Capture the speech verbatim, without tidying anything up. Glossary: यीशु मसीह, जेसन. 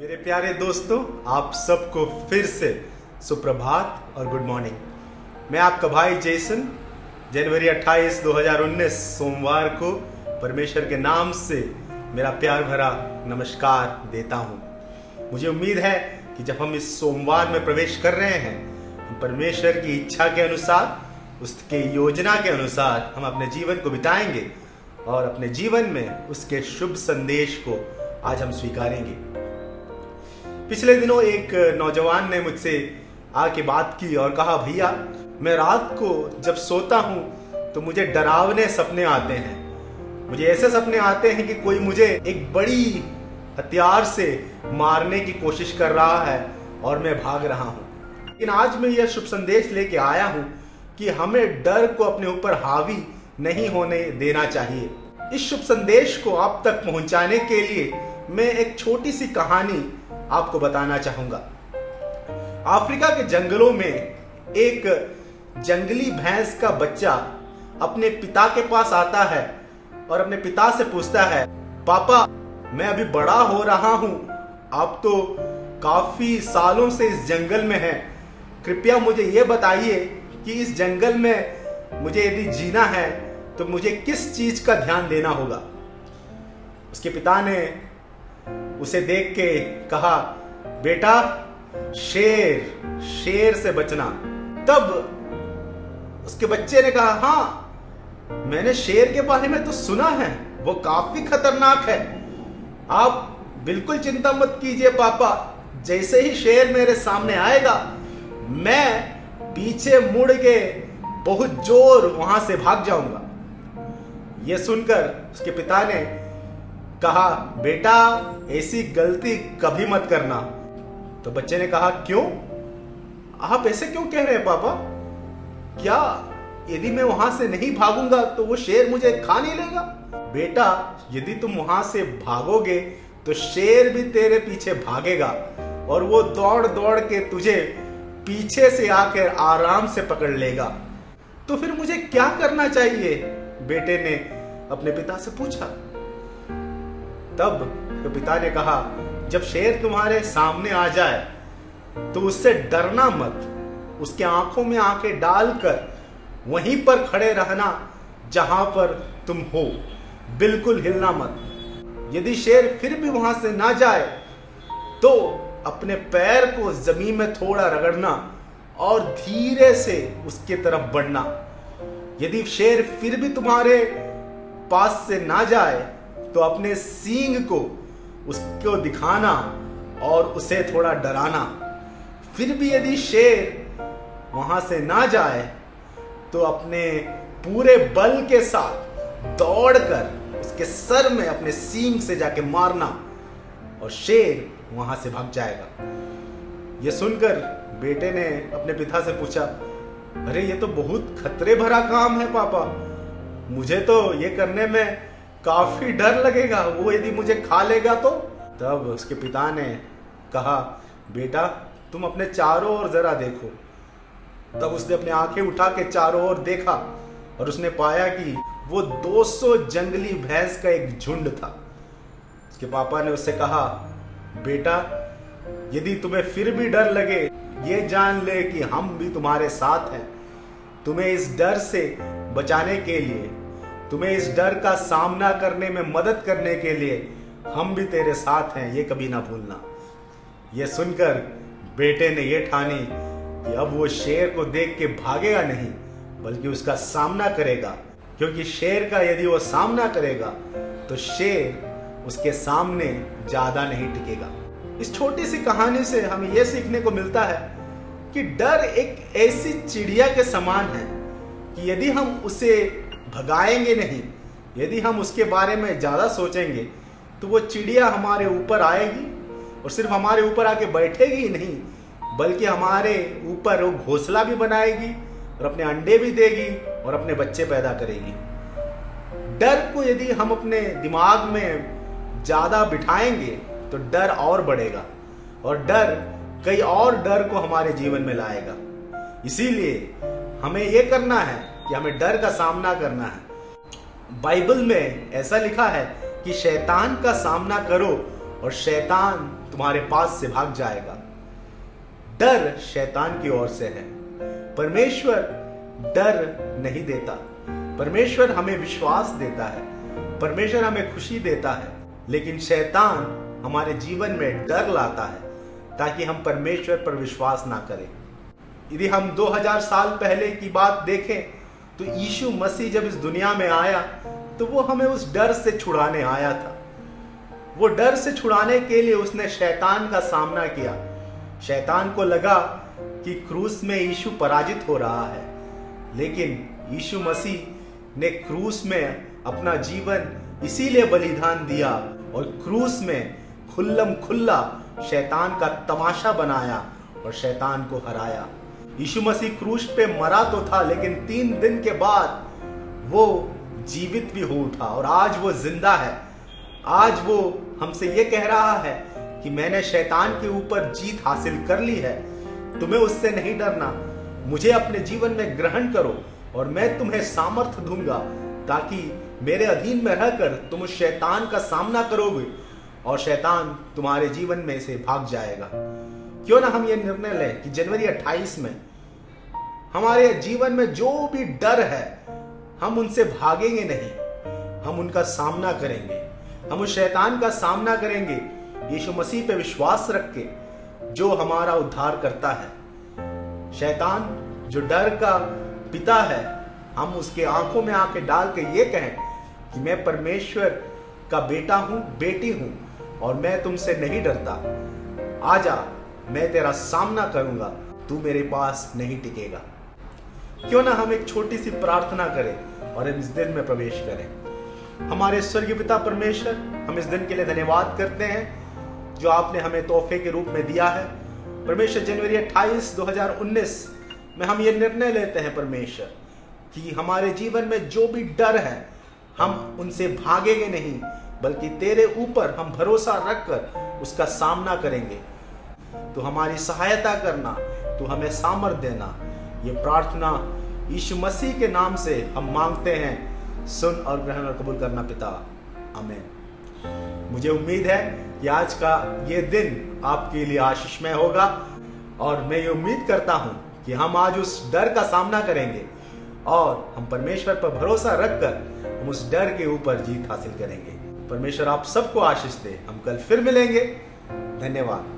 मेरे प्यारे दोस्तों, आप सबको फिर से सुप्रभात और गुड मॉर्निंग। मैं आपका भाई जेसन जनवरी अट्ठाईस दो हज़ार उन्नीस सोमवार को परमेश्वर के नाम से मेरा प्यार भरा नमस्कार देता हूँ। मुझे उम्मीद है कि जब हम इस सोमवार में प्रवेश कर रहे हैं, हम परमेश्वर की इच्छा के अनुसार, उसके योजना के अनुसार हम अपने जीवन को बिताएंगे और अपने जीवन में उसके शुभ संदेश को आज हम स्वीकारेंगे। पिछले दिनों एक नौजवान ने मुझसे आके बात की और कहा, भैया मैं रात को जब सोता हूँ तो मुझे डरावने सपने आते हैं। मुझे ऐसे सपने आते हैं कि कोई मुझे एक बड़ी हथियार से मारने की कोशिश कर रहा है और मैं भाग रहा हूँ। लेकिन आज मैं यह शुभ संदेश लेके आया हूँ कि हमें डर को अपने ऊपर हावी नहीं होने देना चाहिए। इस शुभ संदेश को आप तक पहुँचाने के लिए मैं एक छोटी सी कहानी आपको बताना चाहूंगा। अफ्रीका के जंगलों में एक जंगली भैंस का बच्चा अपने पिता के पास आता है और अपने पिता से पूछता है, पापा मैं अभी बड़ा हो रहा हूं, आप तो काफी सालों से इस जंगल में हैं, कृपया मुझे ये बताइए कि इस जंगल में मुझे यदि जीना है तो मुझे किस चीज का ध्यान देना होगा। उसके पिता ने उसे देख के कहा, बेटा शेर शेर से बचना। तब उसके बच्चे ने कहा, हाँ मैंने शेर के बारे में तो सुना है, वो काफी खतरनाक है, आप बिल्कुल चिंता मत कीजिए पापा, जैसे ही शेर मेरे सामने आएगा मैं पीछे मुड़ के बहुत जोर वहां से भाग जाऊंगा। यह सुनकर उसके पिता ने कहा, बेटा ऐसी गलती कभी मत करना। तो बच्चे ने कहा, क्यों, आप ऐसे क्यों कह रहे हैं पापा, क्या यदि मैं वहां से नहीं भागूंगा तो वो शेर मुझे खा नहीं लेगा। बेटा यदि तुम वहां से भागोगे तो शेर भी तेरे पीछे भागेगा और वो दौड़ दौड़ के तुझे पीछे से आकर आराम से पकड़ लेगा। तो फिर मुझे क्या करना चाहिए, बेटे ने अपने पिता से पूछा। तब तो पिता ने कहा, जब शेर तुम्हारे सामने आ जाए तो उससे डरना मत, उसके आंखों में आंखें डालकर वहीं पर खड़े रहना जहां पर तुम हो, बिल्कुल हिलना मत। यदि शेर फिर भी वहां से ना जाए तो अपने पैर को जमीन में थोड़ा रगड़ना और धीरे से उसके तरफ बढ़ना। यदि शेर फिर भी तुम्हारे पास से ना जाए तो अपने सींग को उसको दिखाना और उसे थोड़ा डराना। फिर भी यदि शेर वहां से ना जाए तो अपने पूरे बल के साथ दौड़कर उसके सर में अपने सींग से जाके मारना और शेर वहां से भाग जाएगा। यह सुनकर बेटे ने अपने पिता से पूछा, अरे ये तो बहुत खतरे भरा काम है पापा, मुझे तो ये करने में काफी डर लगेगा, वो यदि मुझे खा लेगा तो। तब उसके पिता ने कहा, बेटा तुम अपने चारों ओर जरा देखो। तब उसने अपने आंखें उठा के चारों ओर देखा और उसने पाया कि वो दो सौ जंगली भैंस का एक झुंड था। उसके पापा ने उससे कहा, बेटा यदि तुम्हें फिर भी डर लगे, ये जान ले कि हम भी तुम्हारे साथ हैं। तुम्हें इस डर से बचाने के लिए, तुम्हें इस डर का सामना करने में मदद करने के लिए हम भी तेरे साथ हैं, ये कभी ना भूलना। यह सुनकर बेटे ने यह ठानी कि अब वो शेर को देख के भागेगा नहीं, बल्कि उसका सामना करेगा, क्योंकि शेर का यदि वो सामना करेगा तो शेर उसके सामने ज्यादा नहीं टिकेगा। इस छोटी सी कहानी से हमें यह सीखने को मिलता है कि डर एक ऐसी चिड़िया के समान है कि यदि हम उसे भगाएंगे नहीं, यदि हम उसके बारे में ज़्यादा सोचेंगे तो वो चिड़िया हमारे ऊपर आएगी और सिर्फ हमारे ऊपर आके बैठेगी ही नहीं, बल्कि हमारे ऊपर वो घोंसला भी बनाएगी और अपने अंडे भी देगी और अपने बच्चे पैदा करेगी। डर को यदि हम अपने दिमाग में ज़्यादा बिठाएंगे तो डर और बढ़ेगा और डर कई और डर को हमारे जीवन में लाएगा। इसीलिए हमें ये करना है कि हमें डर का सामना करना है। बाइबल में ऐसा लिखा है कि शैतान का सामना करो और शैतान तुम्हारे पास से भाग जाएगा। डर शैतान की ओर से है, परमेश्वर डर नहीं देता। परमेश्वर हमें विश्वास देता है, परमेश्वर हमें खुशी देता है, लेकिन शैतान हमारे जीवन में डर लाता है ताकि हम परमेश्वर पर विश्वास ना करें। यदि हम दो हज़ार साल पहले की बात देखें तो यीशु मसीह जब इस दुनिया में आया तो वो हमें उस डर से छुड़ाने आया था। वो डर से छुड़ाने के लिए उसने शैतान का सामना किया। शैतान को लगा कि क्रूस में यीशु पराजित हो रहा है, लेकिन यीशु मसीह ने क्रूस में अपना जीवन इसीलिए बलिदान दिया और क्रूस में खुल्लम खुल्ला शैतान का तमाशा बनाया और शैतान को हराया। यीशु मसीह क्रूस पे मरा तो था, लेकिन तीन दिन के बाद वो जीवित भी हो उठा और आज वो जिंदा है। आज वो हमसे ये कह रहा है कि मैंने शैतान के ऊपर जीत हासिल कर ली है, तुम्हें उससे नहीं डरना। मुझे अपने जीवन में ग्रहण करो और मैं तुम्हें सामर्थ्य दूंगा ताकि मेरे अधीन में रहकर तुम उस शैतान का सामना करोगे और शैतान तुम्हारे जीवन में से भाग जाएगा। क्यों ना हम ये निर्णय लें कि जनवरी अट्ठाईस में हमारे जीवन में जो भी डर है हम उनसे भागेंगे नहीं, हम उनका सामना करेंगे, हम उस शैतान का सामना करेंगे यीशु मसीह पे विश्वास रख के जो हमारा उद्धार करता है। शैतान जो डर का पिता है, हम उसके आंखों में आंखें डाल के ये कहें कि मैं परमेश्वर का बेटा हूं, बेटी हूं और मैं तुमसे नहीं डरता। आजा, मैं तेरा सामना करूंगा, तू मेरे पास नहीं टिकेगा। क्यों ना हम एक छोटी सी प्रार्थना करें और इस दिन में प्रवेश करें। हमारे स्वर्गीय पिता परमेश्वर, हम इस दिन के लिए धन्यवाद करते हैं जो आपने हमें तोहफे के रूप में दिया है। परमेश्वर, जनवरी अट्ठाईस दो हज़ार उन्नीस में हम ये निर्णय लेते हैं परमेश्वर कि हमारे जीवन में जो भी डर है हम उनसे भागेंगे नहीं, बल्कि तेरे ऊपर हम भरोसा रखकर उसका सामना करेंगे। तो हमारी सहायता करना, तो हमें सामर्थ्य देना। ये प्रार्थना यीशु मसीह के नाम से हम मांगते हैं, सुन और ग्रहण और कबूल करना पिता, आमीन। मुझे उम्मीद है कि आज का ये दिन आपके लिए आशीषमय होगा और मैं ये उम्मीद करता हूँ कि हम आज उस डर का सामना करेंगे और हम परमेश्वर पर भरोसा रखकर हम उस डर के ऊपर जीत हासिल करेंगे। परमेश्वर आप सबको आशीष दे। हम कल फिर मिलेंगे। धन्यवाद।